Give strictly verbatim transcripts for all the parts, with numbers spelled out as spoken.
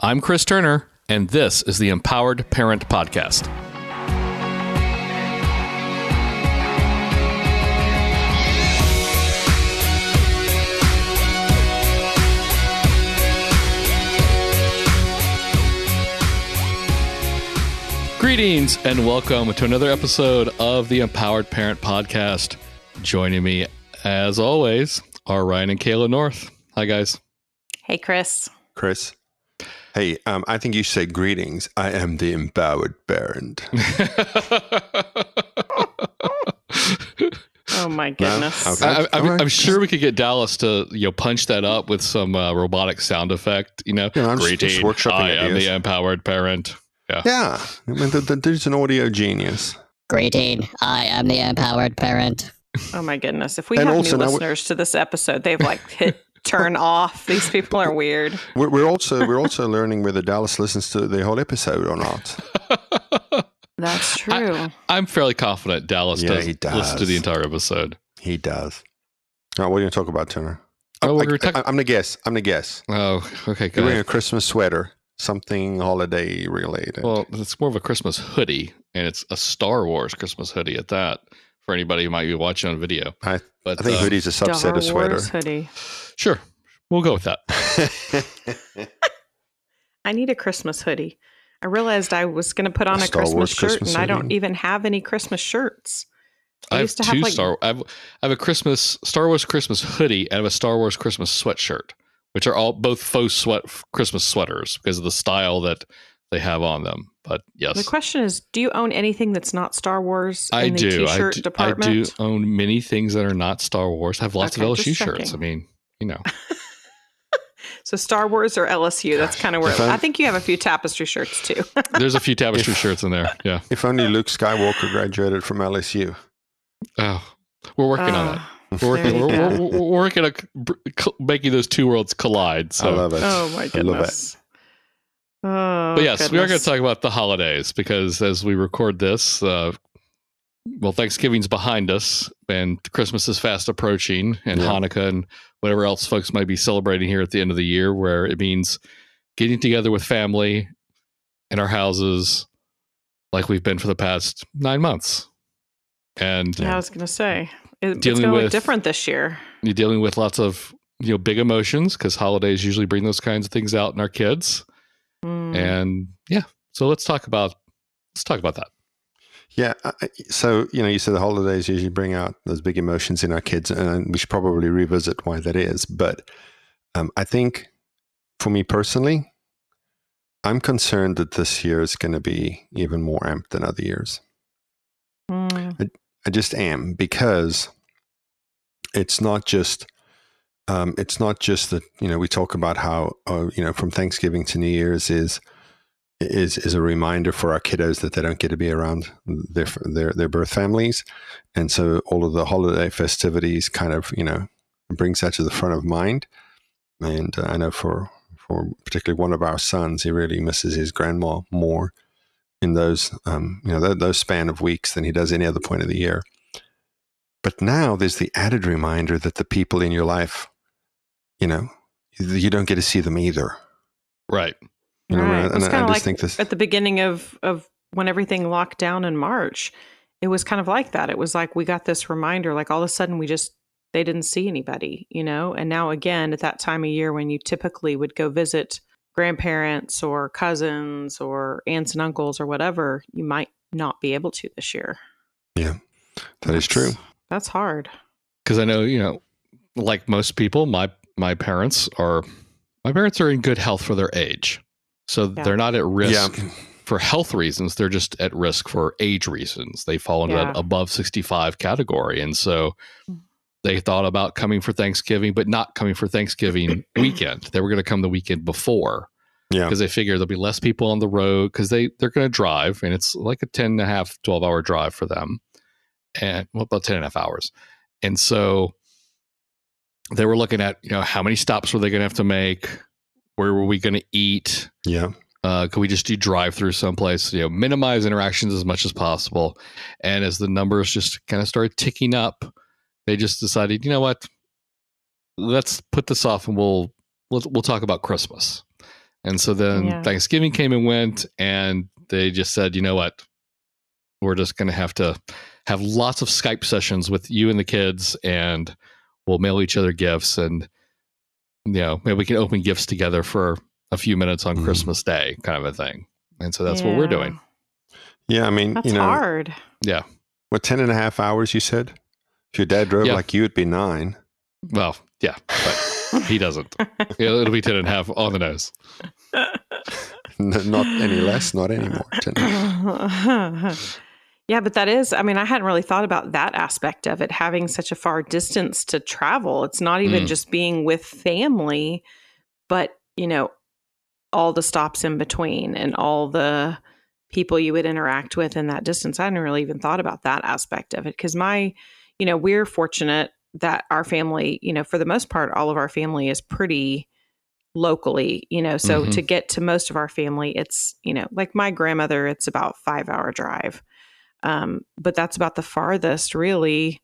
I'm Chris Turner, and this is the Empowered Parent Podcast. Greetings and welcome to another episode of the Empowered Parent Podcast. Joining me, as always, are Ryan and Kayla North. Hi, guys. Hey, Chris. Chris. Hey, um, I think you say greetings. I am the Empowered Parent. Oh, my goodness. No? Okay. I, I'm, right. I'm sure we could get Dallas to you know punch that up with some uh, robotic sound effect. You know, yeah, greetings. I am the Empowered Parent. Yeah. yeah. I mean, the, the, there's an audio genius. Greeting. I am the Empowered Parent. Oh, my goodness. If we and have new listeners w- to this episode, they've like hit turn off. These people are weird. We're, we're also we're also learning whether Dallas listens to the whole episode or not. That's true. I, I'm fairly confident Dallas yeah, does, he does listen to the entire episode. He does. All right, what are you going to talk about, Turner? Oh, I, I, talk- I, I'm going to guess. I'm going to guess. Oh, okay. You're wearing a Christmas sweater. Something holiday related. Well, it's more of a Christmas hoodie, and it's a Star Wars Christmas hoodie at that. For anybody who might be watching on video, I, but, I think uh, hoodie's a subset Star of sweater. Wars hoodie. Sure, we'll go with that. I need a Christmas hoodie. I realized I was going to put on a, a Christmas Wars shirt, Christmas and hoodie. I don't even have any Christmas shirts. I, I have used to two have like Star. I have, I have a Christmas Star Wars Christmas hoodie and a Star Wars Christmas sweatshirt, which are all both faux sweat Christmas sweaters because of the style that they have on them. But yes. The question is, do you own anything that's not Star Wars in I the do. T-shirt I do, department? I do own many things that are not Star Wars. I have lots okay, of L S U shirts. I mean, you know. So Star Wars or L S U, gosh, that's kind of where I, I think you have a few tapestry shirts too. There's a few tapestry if, shirts in there. Yeah. If only Luke Skywalker graduated from L S U. Oh, we're working uh, on it. We're working, we're, we're, we're working on making those two worlds collide. So. I love it. Oh, my goodness. I love it. Oh, but yes, goodness. We are going to talk about the holidays because as we record this, uh, well, Thanksgiving's behind us and Christmas is fast approaching and yeah. Hanukkah and whatever else folks might be celebrating here at the end of the year, where it means getting together with family in our houses like we've been for the past nine months. And yeah, I was going to say. It's going to look different this year. You're dealing with lots of you know big emotions because holidays usually bring those kinds of things out in our kids, mm. and yeah. So let's talk about let's talk about that. Yeah. So you know, you said the holidays usually bring out those big emotions in our kids, and we should probably revisit why that is. But um, I think for me personally, I'm concerned that this year is going to be even more amped than other years. Mm. It, I just am, because it's not just um, it's not just that you know we talk about how uh, you know from Thanksgiving to New Year's is is is a reminder for our kiddos that they don't get to be around their their their birth families, and so all of the holiday festivities kind of you know brings that to the front of mind. And uh, I know for for particularly one of our sons, he really misses his grandma more in those, um, you know, th- those span of weeks than he does any other point of the year. But now there's the added reminder that the people in your life, you know, you don't get to see them either. Right. You know, right. And it's I, kind I of just like think this- at the beginning of, of when everything locked down in March, it was kind of like that. It was like, we got this reminder, like all of a sudden we just, they didn't see anybody, you know? And now again, at that time of year when you typically would go visit grandparents or cousins or aunts and uncles or whatever, you might not be able to this year. Yeah, that that's, is true. That's hard. Because I know, you know, like most people, my, my parents are, my parents are in good health for their age. So yeah. They're not at risk yeah. for health reasons. They're just at risk for age reasons. They fall into yeah. that above sixty-five category. And so they thought about coming for Thanksgiving, but not coming for Thanksgiving weekend. They were going to come the weekend before yeah, because they figure there'll be less people on the road because they, they're going to drive, and it's like a ten and a half, twelve hour drive for them. And well, about ten and a half hours. And so they were looking at, you know, how many stops were they going to have to make? Where were we going to eat? Yeah. Uh, could we just do drive through someplace, you know, minimize interactions as much as possible. And as the numbers just kind of started ticking up, they just decided, you know what, let's put this off and we'll, we'll, we'll talk about Christmas. And so then yeah. Thanksgiving came and went, and they just said, you know what? We're just going to have to have lots of Skype sessions with you and the kids, and we'll mail each other gifts, and you know, maybe we can open gifts together for a few minutes on mm. Christmas Day, kind of a thing. And so that's yeah. what we're doing. Yeah, I mean, that's you know, hard. Yeah. What, ten and a half hours, you said? If your dad drove yeah. like you, it'd be nine. Well, yeah, but he doesn't. It'll be ten and a half on the nose. No, not any less, not any more. Yeah, but that is, I mean, I hadn't really thought about that aspect of it, having such a far distance to travel. It's not even mm. just being with family, but, you know, all the stops in between and all the people you would interact with in that distance. I hadn't really even thought about that aspect of it, because my, you know, we're fortunate that our family, you know, for the most part, all of our family is pretty locally, you know, so mm-hmm. to get to most of our family, it's, you know, like my grandmother, it's about five hour drive. Um, but that's about the farthest really.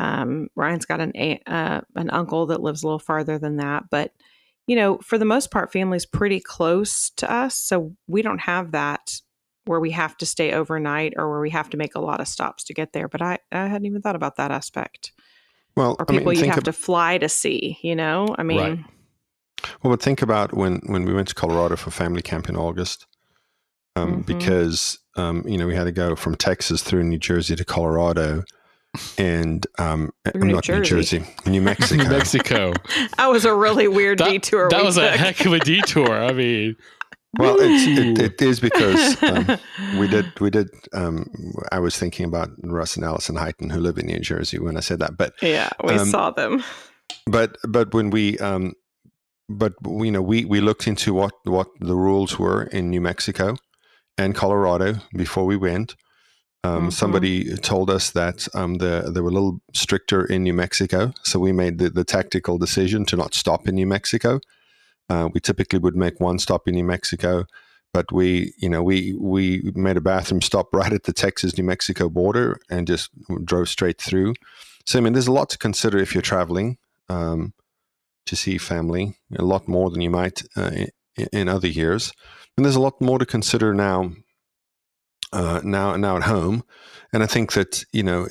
Um, Ryan's got an, a, uh, an uncle that lives a little farther than that, but you know, for the most part, family's pretty close to us. So we don't have that where we have to stay overnight or where we have to make a lot of stops to get there. But I, I hadn't even thought about that aspect. Well, or people I mean, you have ab- to fly to see, you know, I mean. Right. Well, but think about when, when we went to Colorado for family camp in August, um, mm-hmm. because, um, you know, we had to go from Texas through New Jersey to Colorado. And um, I'm New not Jersey. New Jersey, New Mexico. New Mexico. That was a really weird that, detour. That we was took. a heck of a detour. I mean, well, it's, it, it is because um, we did. We did. Um, I was thinking about Russ and Allison Highton, who live in New Jersey, when I said that. But yeah, we um, saw them. But but when we um, but you know we we looked into what what the rules were in New Mexico and Colorado before we went. Um, mm-hmm. Somebody told us that um, the, they were a little stricter in New Mexico, so we made the, the tactical decision to not stop in New Mexico. Uh, we typically would make one stop in New Mexico, but we, you know, we we made a bathroom stop right at the Texas-New Mexico border and just drove straight through. So I mean, there's a lot to consider if you're traveling um, to see family, a lot more than you might uh, in, in other years, and there's a lot more to consider now. Uh, now, now at home, and I think that you know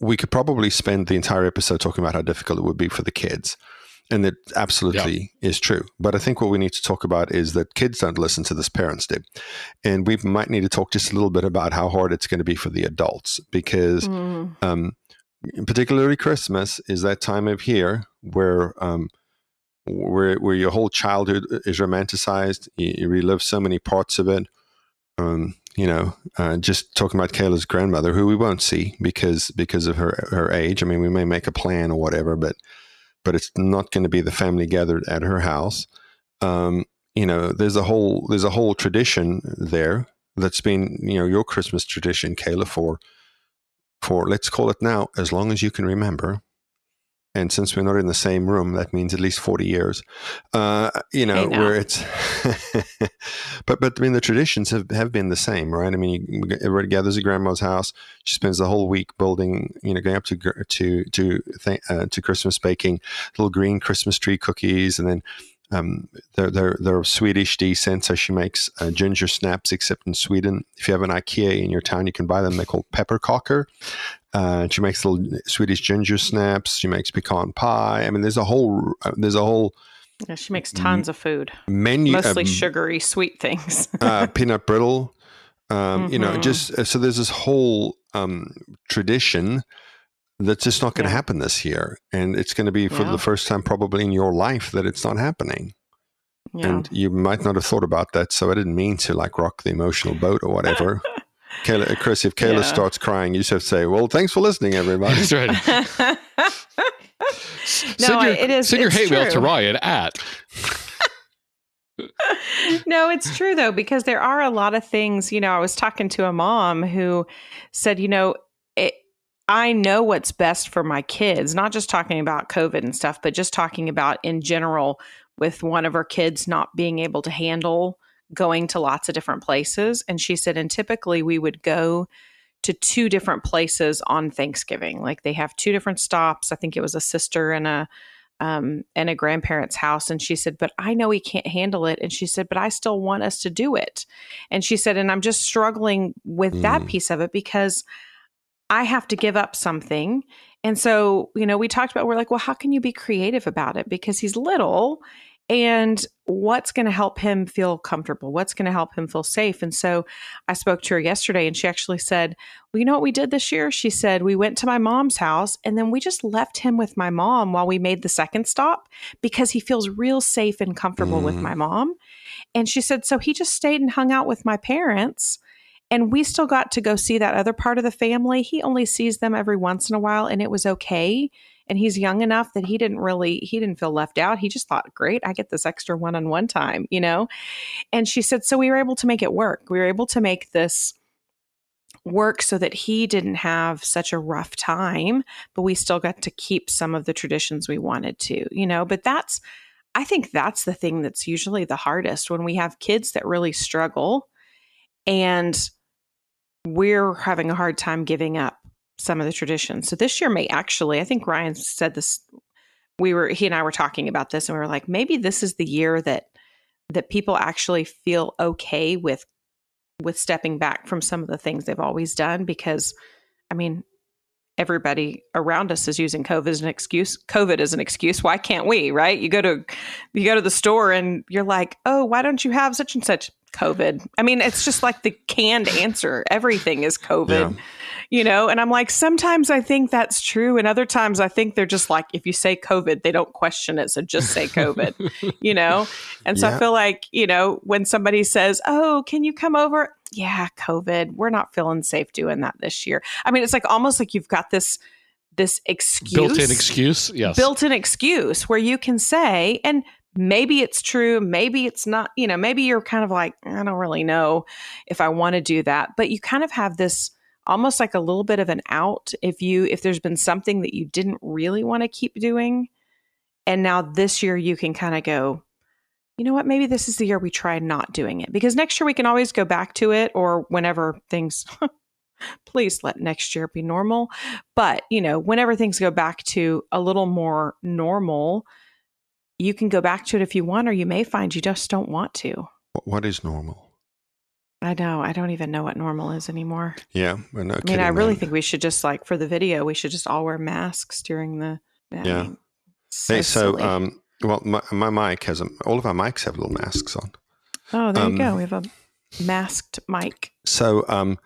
we could probably spend the entire episode talking about how difficult it would be for the kids, and that absolutely yeah. is true. But I think what we need to talk about is that kids don't listen to this; parents do, and we might need to talk just a little bit about how hard it's going to be for the adults, because, mm. um, particularly Christmas is that time of year where. Um, where where your whole childhood is romanticized. You, you relive so many parts of it. Um, you know, uh, just talking about Kayla's grandmother, who we won't see because because of her her age. I mean, we may make a plan or whatever, but but it's not going to be the family gathered at her house. Um, you know, there's a whole there's a whole tradition there that's been, you know, your Christmas tradition, Kayla, for for let's call it now as long as you can remember. And since we're not in the same room, that means at least forty years, uh, you know, where it's, but, but I mean, the traditions have, have been the same, right? I mean, you, everybody gathers at grandma's house. She spends the whole week building, you know, going up to, to, to, th- uh, to Christmas baking, little green Christmas tree cookies. And then um, they're, they're, they're of Swedish descent. So she makes uh, ginger snaps, except in Sweden. If you have an IKEA in your town, you can buy them. They're called pepperkakor. Uh, she makes little Swedish ginger snaps. She makes pecan pie. I mean, there's a whole, there's a whole. Yeah, she makes tons m- of food. Menu, mostly um, sugary, sweet things. uh, peanut brittle, um, mm-hmm. you know, just so there's this whole um, tradition that's just not going to yeah. happen this year, and it's going to be for yeah. the first time probably in your life that it's not happening. Yeah. And you might not have thought about that, so I didn't mean to like rock the emotional boat or whatever. Kayla, Chris, if Kayla yeah. starts crying, you just have to say, well, thanks for listening, everybody. That's right. No, send your, it is. Send your hate true. mail to Ryan at. No, it's true, though, because there are a lot of things. You know, I was talking to a mom who said, you know, it, I know what's best for my kids, not just talking about COVID and stuff, but just talking about in general with one of her kids not being able to handle going to lots of different places. And she said, and typically we would go to two different places on Thanksgiving. Like they have two different stops. I think it was a sister and a um, in a grandparent's house. And she said, but I know he can't handle it. And she said, but I still want us to do it. And she said, and I'm just struggling with mm. that piece of it because I have to give up something. And so, you know, we talked about, we're like, well, how can you be creative about it? Because he's little and what's going to help him feel comfortable? What's going to help him feel safe? And so I spoke to her yesterday and she actually said, well, you know what we did this year? She said, we went to my mom's house and then we just left him with my mom while we made the second stop because he feels real safe and comfortable mm. with my mom. And she said, so he just stayed and hung out with my parents. And we still got to go see that other part of the family. He only sees them every once in a while and it was okay. And he's young enough that he didn't really, he didn't feel left out. He just thought, great, I get this extra one-on-one time, you know? And she said, so we were able to make it work. We were able to make this work so that he didn't have such a rough time, but we still got to keep some of the traditions we wanted to, you know? But that's, I think that's the thing that's usually the hardest when we have kids that really struggle and we're having a hard time giving up some of the traditions. So this year may actually, I think Ryan said this, we were, he and I were talking about this and we were like, maybe this is the year that, that people actually feel okay with, with stepping back from some of the things they've always done. Because I mean, everybody around us is using COVID as an excuse. COVID as an excuse. Why can't we, right? You go to, you go to the store and you're like, oh, why don't you have such and such? COVID. I mean, it's just like the canned answer. Everything is COVID, yeah. you know? And I'm like, sometimes I think that's true. And other times I think they're just like, if you say COVID, they don't question it. So just say COVID, you know? And so yeah. I feel like, you know, when somebody says, oh, can you come over? Yeah, COVID. We're not feeling safe doing that this year. I mean, it's like almost like you've got this this excuse. Built-in excuse. Yes. Built-in excuse where you can say, and maybe it's true. Maybe it's not, you know, maybe you're kind of like, I don't really know if I want to do that, but you kind of have this almost like a little bit of an out. If you, if there's been something that you didn't really want to keep doing. And now this year you can kind of go, you know what, maybe this is the year we try not doing it because next year we can always go back to it or whenever things, please let next year be normal. But you know, whenever things go back to a little more normal, you can go back to it if you want, or you may find you just don't want to. What is normal? I know. I don't even know what normal is anymore. Yeah. We're not I mean, I really think we should just like for the video, we should just all wear masks during the. I yeah. Mean, so hey, so, silly. um, well, my, my mic has, a, all of our mics have little masks on. Oh, there um, you go. We have a masked mic. So um,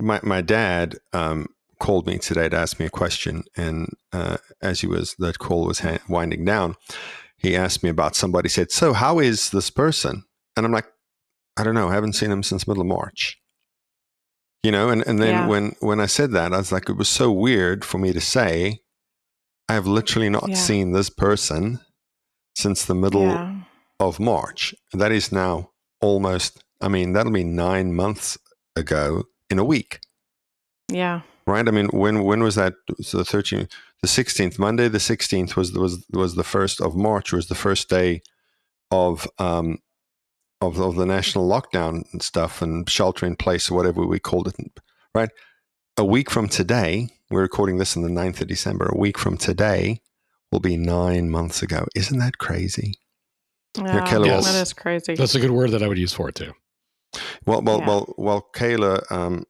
my, my dad um, called me today to ask me a question. And uh, as he was, that call was ha- winding down. He asked me about somebody said, so how is this person? And I'm like, I don't know. I haven't seen him since middle of March, you know? And, and then yeah. when, when I said that, I was like, it was so weird for me to say, I have literally not yeah. seen this person since the middle yeah. of March. That is now almost, I mean, that'll be nine months ago in a week. Yeah. Right. I mean, when, when was that? So the thirteenth, the sixteenth, Monday, the sixteenth was, was, was the first of March was the first day of, um, of, of the national lockdown and stuff and shelter in place or whatever we called it. Right. A week from today, we're recording this on the ninth of December, a week from today will be nine months ago. Isn't that crazy? Yeah, you know, Kayla, yes. well, that is crazy. That's a good word that I would use for it too. Well, well, yeah. well, well, Kayla, um,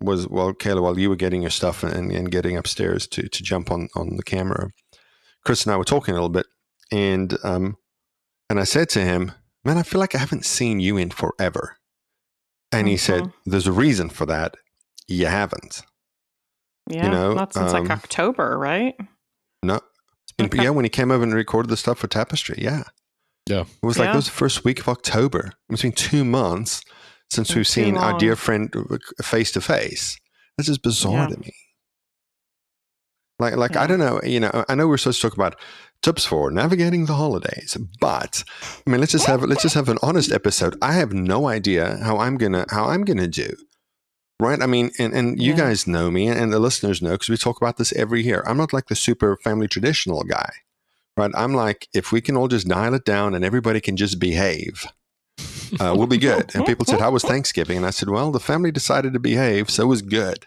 was well, Kayla, while you were getting your stuff and, and getting upstairs to to jump on, on the camera, Chris and I were talking a little bit, and um, and I said to him, "Man, I feel like I haven't seen you in forever." And mm-hmm. he said, "There's a reason for that. You haven't." Yeah, you know, not since um, like October, right? No, and, yeah, when he came over and recorded the stuff for Tapestry, yeah, yeah, it was like yeah. it was the first week of October. It's been two months. Since we've seen long. our dear friend face to face. This is bizarre yeah. to me. Like, like yeah. I don't know, you know, I know we're supposed to talk about tips for navigating the holidays, but I mean, let's just have, let's just have an honest episode. I have no idea how I'm going to, how I'm going to do. Right. I mean, and, and you yeah. guys know me and the listeners know, because we talk about this every year. I'm not like the super family traditional guy, right? I'm like, if we can all just dial it down and everybody can just behave. Uh, we'll be good. And people said, how was Thanksgiving? And I said, well, the family decided to behave, so it was good.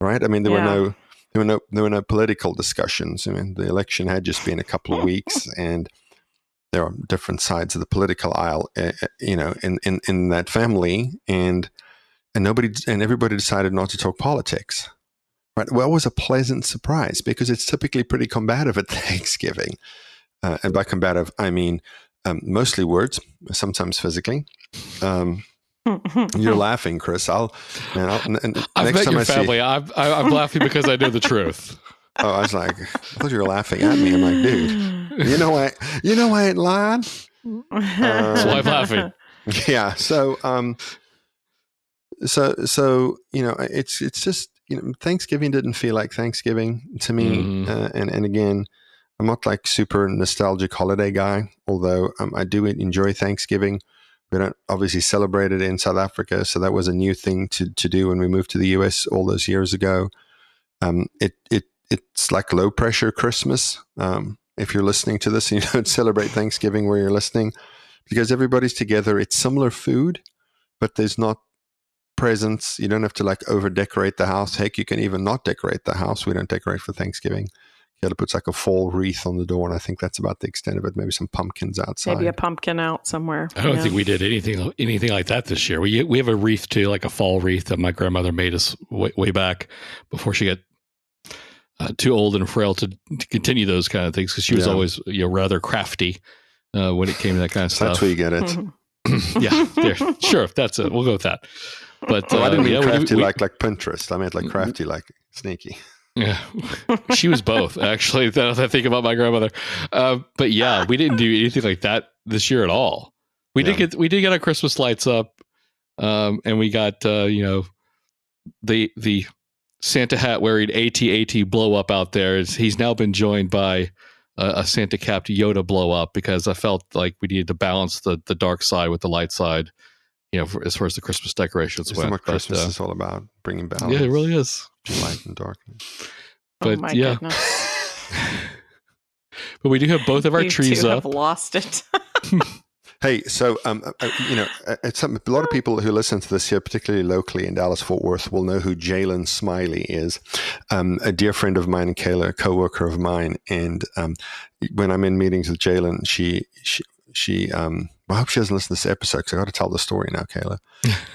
Right? I mean, there yeah. were no there were no there were no political discussions. I mean, the election had just been a couple of weeks, and there are different sides of the political aisle, uh, you know, in, in, in that family, and and nobody and everybody decided not to talk politics. Right. Well, it was a pleasant surprise because it's typically pretty combative at Thanksgiving. Uh, and by combative, I mean um, mostly words, sometimes physically. Um, you're laughing, Chris. I'll, man, I'll and I've next met time your I family. See, I'm, I'm laughing because I know the truth. Oh, I was like, I thought you were laughing at me. I'm like, dude, you know I, you know I ain't lying. Um, That's why I'm laughing. Yeah. So, um, so, so you know, it's it's just. You know, Thanksgiving didn't feel like Thanksgiving to me. Mm. Uh, and, and again, I'm not like super nostalgic holiday guy, although um, I do enjoy Thanksgiving. We don't obviously celebrate it in South Africa. So that was a new thing to, to do when we moved to the U S all those years ago. Um, it, it, it's like low pressure Christmas. Um, if you're listening to this and you don't celebrate Thanksgiving where you're listening, because everybody's together, it's similar food, but there's not presents. You don't have to like over decorate the house. Heck, you can even not decorate the house. We don't decorate for Thanksgiving. Kayla puts like a fall wreath on the door, and I think that's about the extent of it. Maybe some pumpkins outside. Maybe a pumpkin out somewhere. I don't know. think we did anything anything like that this year. We we have a wreath too, like a fall wreath that my grandmother made us way, way back before she got uh, too old and frail to, to continue those kind of things, because she was yeah. always you know rather crafty uh, when it came to that kind of stuff. That's where you get it. Mm-hmm. yeah, there. Sure. That's it. We'll go with that. But oh, uh, I didn't mean yeah, crafty we, we, like like Pinterest. I meant like crafty like sneaky. Yeah, she was both actually. That I think about my grandmother. Uh, but yeah, we didn't do anything like that this year at all. We yeah. did get we did get our Christmas lights up, um, and we got uh, you know the the Santa hat wearing AT-AT blow up out there. It's, he's now been joined by a, a Santa capped Yoda blow up, because I felt like we needed to balance the the dark side with the light side. You know, for, as far as the Christmas decorations went. That's what Christmas but, uh, is all about, bringing balance. Yeah, it really is. Light and darkness. But oh my yeah. goodness. But we do have both of our you trees two up. Have lost it. Hey, so um, uh, you know, it's, um, a lot of people who listen to this here, particularly locally in Dallas, Fort Worth, will know who Jaylen Smiley is. Um, a dear friend of mine, and Kayla, a coworker of mine, and um, when I'm in meetings with Jaylen, she she. She, um, I hope she doesn't listen to this episode because I got to tell the story now, Kayla.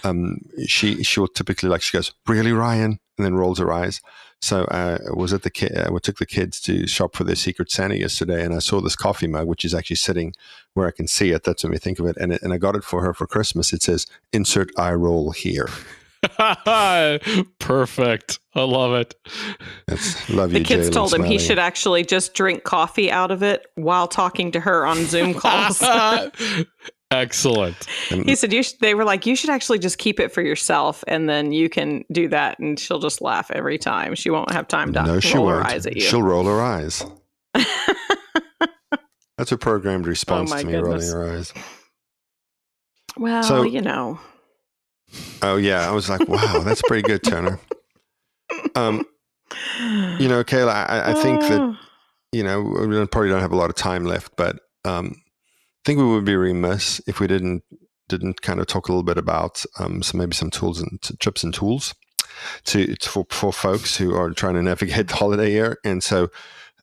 um, she, she will typically like, she goes, "Really, Ryan?" and then rolls her eyes. So uh, I was at the kid, I took the kids to shop for their Secret Santa yesterday, and I saw this coffee mug, which is actually sitting where I can see it. That's when we think of it. And, it, and I got it for her for Christmas. It says, "Insert eye roll here." Perfect. I love it. That's, love you, the kids Jaylen told him Smiley. He should actually just drink coffee out of it while talking to her on Zoom calls. Excellent. He said, you sh- they were like, you should actually just keep it for yourself, and then you can do that, and she'll just laugh every time. She won't have time to no, she roll won't. her eyes at you. She'll roll her eyes. That's a programmed response oh to me, goodness. rolling her eyes. Well, so, you know. Oh yeah, I was like, wow, that's pretty good, Turner. Um, you know, Kayla, I, I think that you know we probably don't have a lot of time left, but um, I think we would be remiss if we didn't didn't kind of talk a little bit about um, some maybe some tools and t- tips and tools to, to for, for folks who are trying to navigate the holiday year. And so,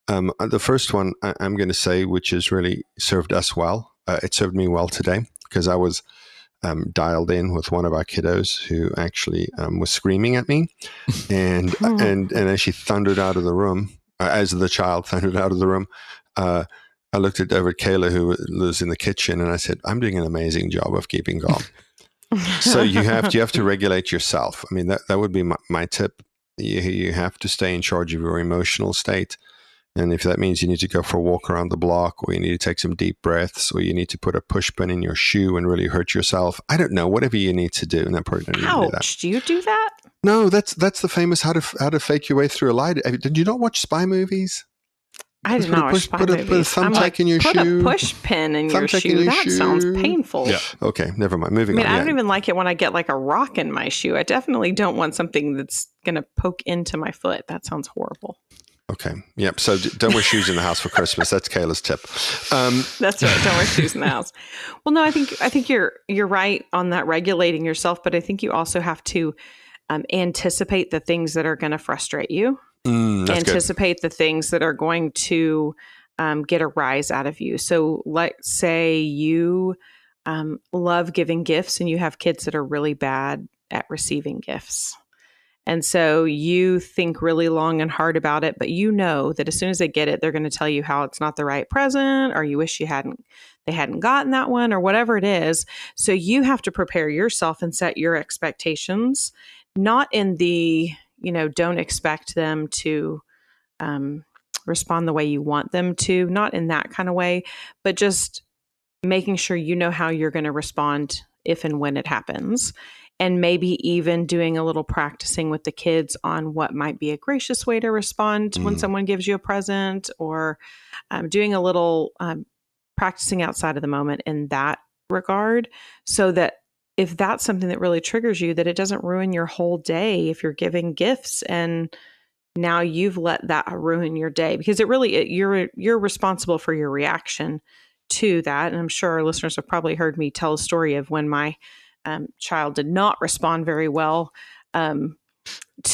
um, the first one I, I'm going to say, which has really served us well, uh, it served me well today because I was. Um, dialed in with one of our kiddos who actually um, was screaming at me, and and and as she thundered out of the room, uh, as the child thundered out of the room, uh, I looked at over at Kayla, who was in the kitchen, and I said, "I'm doing an amazing job of keeping calm." So you have to you have to regulate yourself. I mean, that that would be my, my tip. You you have to stay in charge of your emotional state. And if that means you need to go for a walk around the block, or you need to take some deep breaths, or you need to put a push pin in your shoe and really hurt yourself, I don't know, whatever you need to do. And I probably don't need to do that. Ouch, do you do that? No, that's that's the famous how to how to fake your way through a lie. Did you not watch spy movies? I did not watch spy movies. Put a thumbtack in your shoe. Put a push pin in your shoe. That sounds painful. Yeah. Okay, never mind. Moving on. I mean, on. I don't yeah. even like it when I get like a rock in my shoe. I definitely don't want something that's going to poke into my foot. That sounds horrible. Okay. Yep. So don't wear shoes in the house for Christmas. That's Kayla's tip. Um, That's right. Don't wear shoes in the house. Well, no, I think I think you're you're right on that, regulating yourself, but I think you also have to um, anticipate the things that are going to frustrate you Mm, anticipate good. the things that are going to um, get a rise out of you. So let's say you um, love giving gifts and you have kids that are really bad at receiving gifts. And so you think really long and hard about it, but you know that as soon as they get it, they're going to tell you how it's not the right present, or you wish you hadn't, they hadn't gotten that one, or whatever it is. So you have to prepare yourself and set your expectations, not in the, you know, don't expect them to um, respond the way you want them to, not in that kind of way, but just making sure you know how you're going to respond if and when it happens. And maybe even doing a little practicing with the kids on what might be a gracious way to respond mm. when someone gives you a present, or um, doing a little um, practicing outside of the moment in that regard, so that if that's something that really triggers you, that it doesn't ruin your whole day if you're giving gifts and now you've let that ruin your day, because it really, it, you're you're responsible for your reaction to that. And I'm sure our listeners have probably heard me tell a story of when my Um, child did not respond very well um,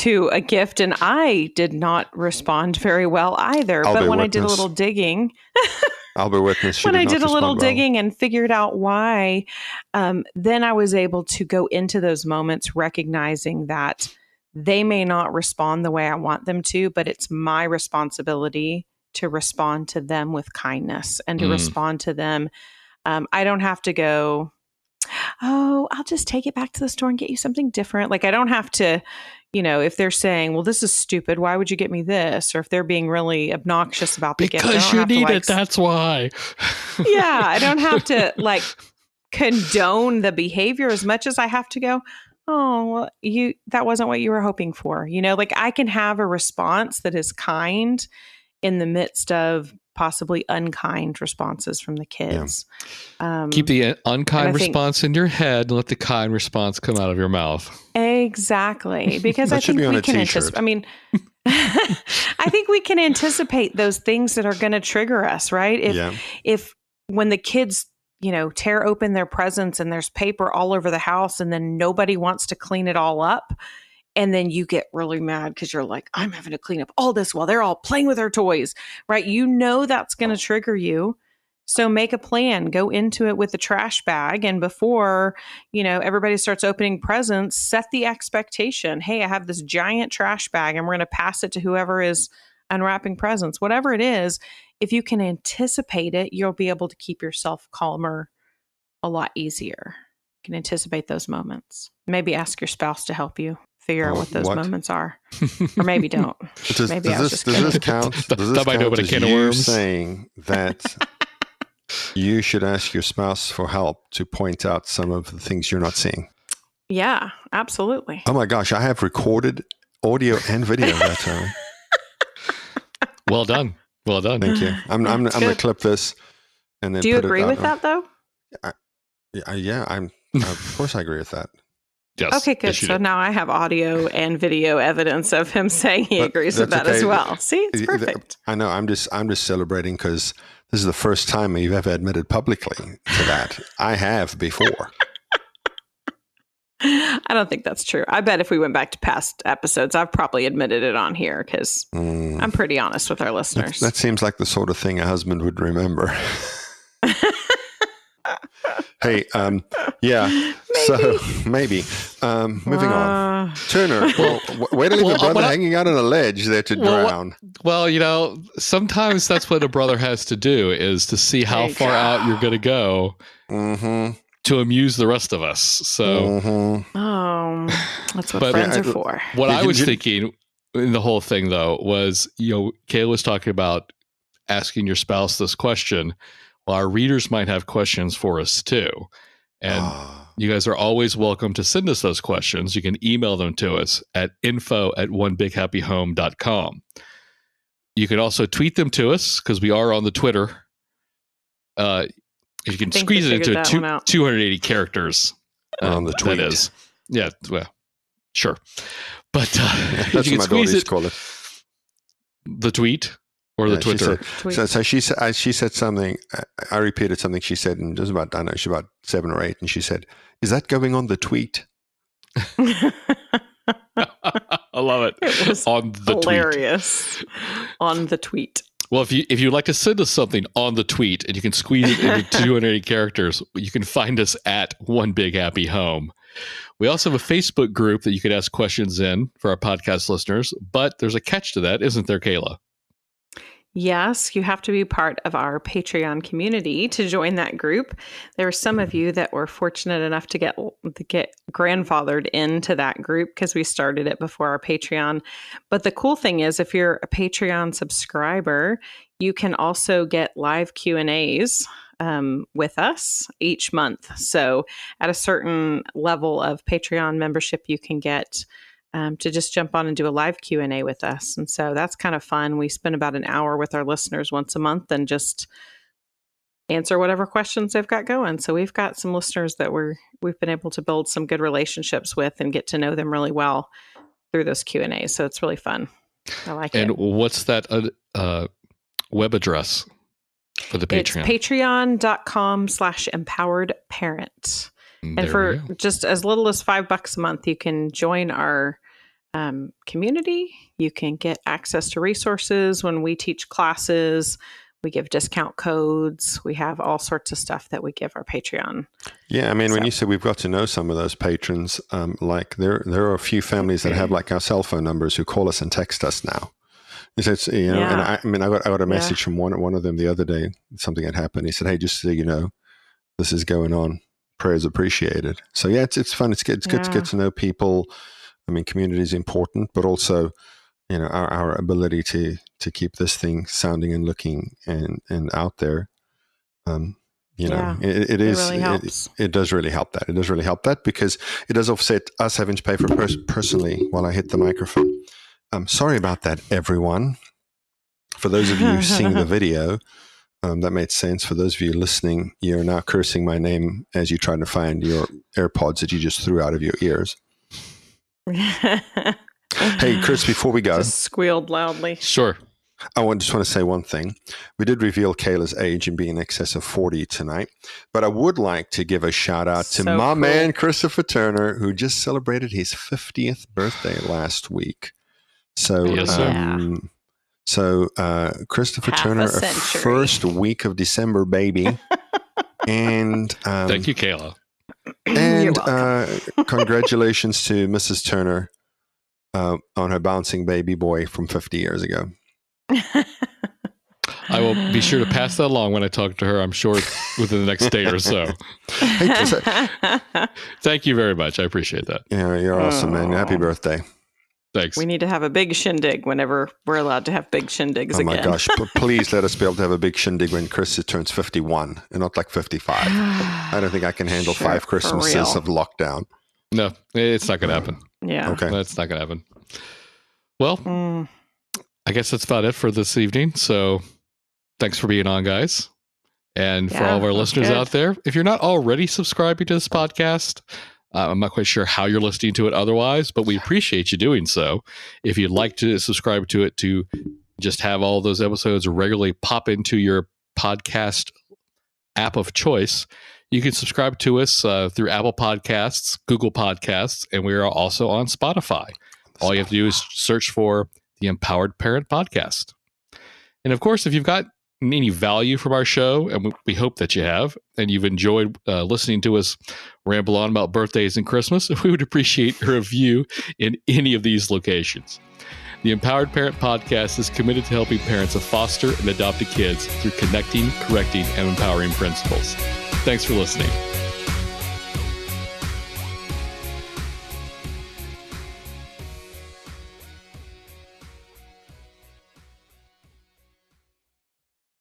to a gift, and I did not respond very well either. I'll but when witness. I did a little digging, I'll be witness. She when did I did a little digging well. and figured out why, um, then I was able to go into those moments recognizing that they may not respond the way I want them to, but it's my responsibility to respond to them with kindness and to mm. respond to them. Um, I don't have to go, oh, I'll just take it back to the store and get you something different. Like, I don't have to, you know, if they're saying, well, this is stupid, why would you get me this? Or if they're being really obnoxious about the gift. Because you need it, that's why. Yeah, I don't have to like condone the behavior as much as I have to go, oh, you, that wasn't what you were hoping for. You know, like I can have a response that is kind in the midst of possibly unkind responses from the kids. Yeah. Um, Keep the unkind response think, in your head and let the kind response come out of your mouth. Exactly. Because I think be we can anticipate, I mean, I think we can anticipate those things that are going to trigger us, right? If, yeah. if when the kids, you know, tear open their presents and there's paper all over the house and then nobody wants to clean it all up, and then you get really mad because you're like, I'm having to clean up all this while they're all playing with their toys, right? You know that's going to trigger you. So make a plan. Go into it with the trash bag. And before, you know, everybody starts opening presents, set the expectation. Hey, I have this giant trash bag and we're going to pass it to whoever is unwrapping presents. Whatever it is, if you can anticipate it, you'll be able to keep yourself calmer a lot easier. You can anticipate those moments. Maybe ask your spouse to help you figure out oh, what those what? moments are, or maybe don't. Does, maybe does, I was this, just does this count? Does this count as you saying that you should ask your spouse for help to point out some of the things you're not seeing? Yeah, absolutely. Oh my gosh, I have recorded audio and video of that time. Well done, well done. Thank you. I'm I'm, I'm gonna clip this and then. Do you put agree it out with on. that though? I, I, yeah, I'm. Of course, I agree with that. Yes. Okay, good. Yes, so did. Now I have audio and video evidence of him saying he but agrees with that okay. as well. See, it's perfect. I know. I'm just I'm just celebrating because this is the first time you've ever admitted publicly to that. I have before. I don't think that's true. I bet if we went back to past episodes, I've probably admitted it on here because mm. I'm pretty honest with our listeners. That, that seems like the sort of thing a husband would remember. Hey, um, yeah, maybe. so maybe um, moving uh, on. Turner, well, way to leave well, a brother I, hanging out on a ledge there to well, drown. Well, you know, sometimes that's what a brother has to do, is to see how far go. out you're going to go mm-hmm. to amuse the rest of us. So, mm-hmm. um, that's what but, friends yeah, are I, for. What I was thinking in the whole thing, though, was, you know, Kayla was talking about asking your spouse this question. Well, our readers might have questions for us too. And oh. you guys are always welcome to send us those questions. You can email them to us at info at one big happy home dot com. You can also tweet them to us because we are on the Twitter. Uh, you can squeeze it into two, two hundred eighty characters. Um, on the tweet. That is. Yeah, well, sure. But uh, that's you can what my daughters call it. The tweet. Or the yeah, Twitter. She said, so, so she said she said something. I repeated something she said, and it was about I don't know, she was about seven or eight, and she said, "Is that going on the tweet?" I love it. It was on the hilarious tweet. On the tweet. Well, if you if you'd like to send us something on the tweet and you can squeeze it into two hundred eighty characters, you can find us at One Big Happy Home. We also have a Facebook group that you could ask questions in for our podcast listeners, but there's a catch to that, isn't there, Kayla? Yes, you have to be part of our Patreon community to join that group. There are some of you that were fortunate enough to get to get grandfathered into that group because we started it before our Patreon. But the cool thing is, if you're a Patreon subscriber, you can also get live Q and A's um, with us each month. So at a certain level of Patreon membership, you can get Um, to just jump on and do a live Q and A with us. And so that's kind of fun. We spend about an hour with our listeners once a month and just answer whatever questions they've got going. So we've got some listeners that we're, we've been able to build some good relationships with and get to know them really well through those Q and A's. So it's really fun. I like and it. And what's that uh, uh, web address for the Patreon? It's patreon.com slash empowered parent. And there for just as little as five bucks a month, you can join our um, community. You can get access to resources when we teach classes. We give discount codes. We have all sorts of stuff that we give our Patreon. Yeah, I mean, so. When you said we've got to know some of those patrons, um, like there there are a few families that have like our cell phone numbers who call us and text us now. It's, it's, you know, yeah. And I, I mean, I got I got a message yeah. from one one of them the other day. Something had happened. He said, "Hey, just so you know, this is going on. Prayers appreciated." So yeah, it's it's fun. It's good. It's good yeah. to get to know people. I mean, community is important, but also, you know, our, our ability to to keep this thing sounding and looking and and out there. Um, you yeah. know, it, it is. It, really helps. It, it does really help that. It does really help that because it does offset us having to pay for pers- personally while I hit the microphone. Um, sorry about that, everyone. For those of you seeing the video. Um, that made sense. For those of you listening, you're now cursing my name as you try to find your AirPods that you just threw out of your ears. Hey, Chris, before we go. Just squealed loudly. Sure. I want, just want to say one thing. We did reveal Kayla's age and be in excess of forty tonight, but I would like to give a shout out to so my cool. man, Christopher Turner, who just celebrated his fiftieth birthday last week. So, yes, um, yeah. So, uh, Christopher Half Turner, a first week of December baby. and um, Thank you, Kayla. And uh, congratulations to Missus Turner uh, on her bouncing baby boy from fifty years ago. I will be sure to pass that along when I talk to her, I'm sure, within the next day or so. Hey, Chris, I- Thank you very much. I appreciate that. Yeah, you're awesome, oh. man. Happy birthday. Thanks. We need to have a big shindig whenever we're allowed to have big shindigs again. Oh my again. gosh, p- please let us be able to have a big shindig when Chris turns fifty-one and not like fifty-five. I don't think I can handle sure, five Christmases of lockdown. No, it's not going to happen. Yeah. Okay. That's not going to happen. Well, mm. I guess that's about it for this evening. So thanks for being on, guys. And yeah, for all of our listeners good. out there, if you're not already subscribing to this podcast, Uh, I'm not quite sure how you're listening to it otherwise, but we appreciate you doing so. If you'd like to subscribe to it to just have all those episodes regularly pop into your podcast app of choice, you can subscribe to us uh, through Apple Podcasts, Google Podcasts, and we are also on Spotify. All you have to do is search for the Empowered Parent Podcast. And of course, if you've got any value from our show, and we hope that you have, and you've enjoyed uh, listening to us ramble on about birthdays and Christmas, we would appreciate a review in any of these locations. The Empowered Parent Podcast is committed to helping parents of foster and adopted kids through connecting, correcting, and empowering principles. Thanks for listening.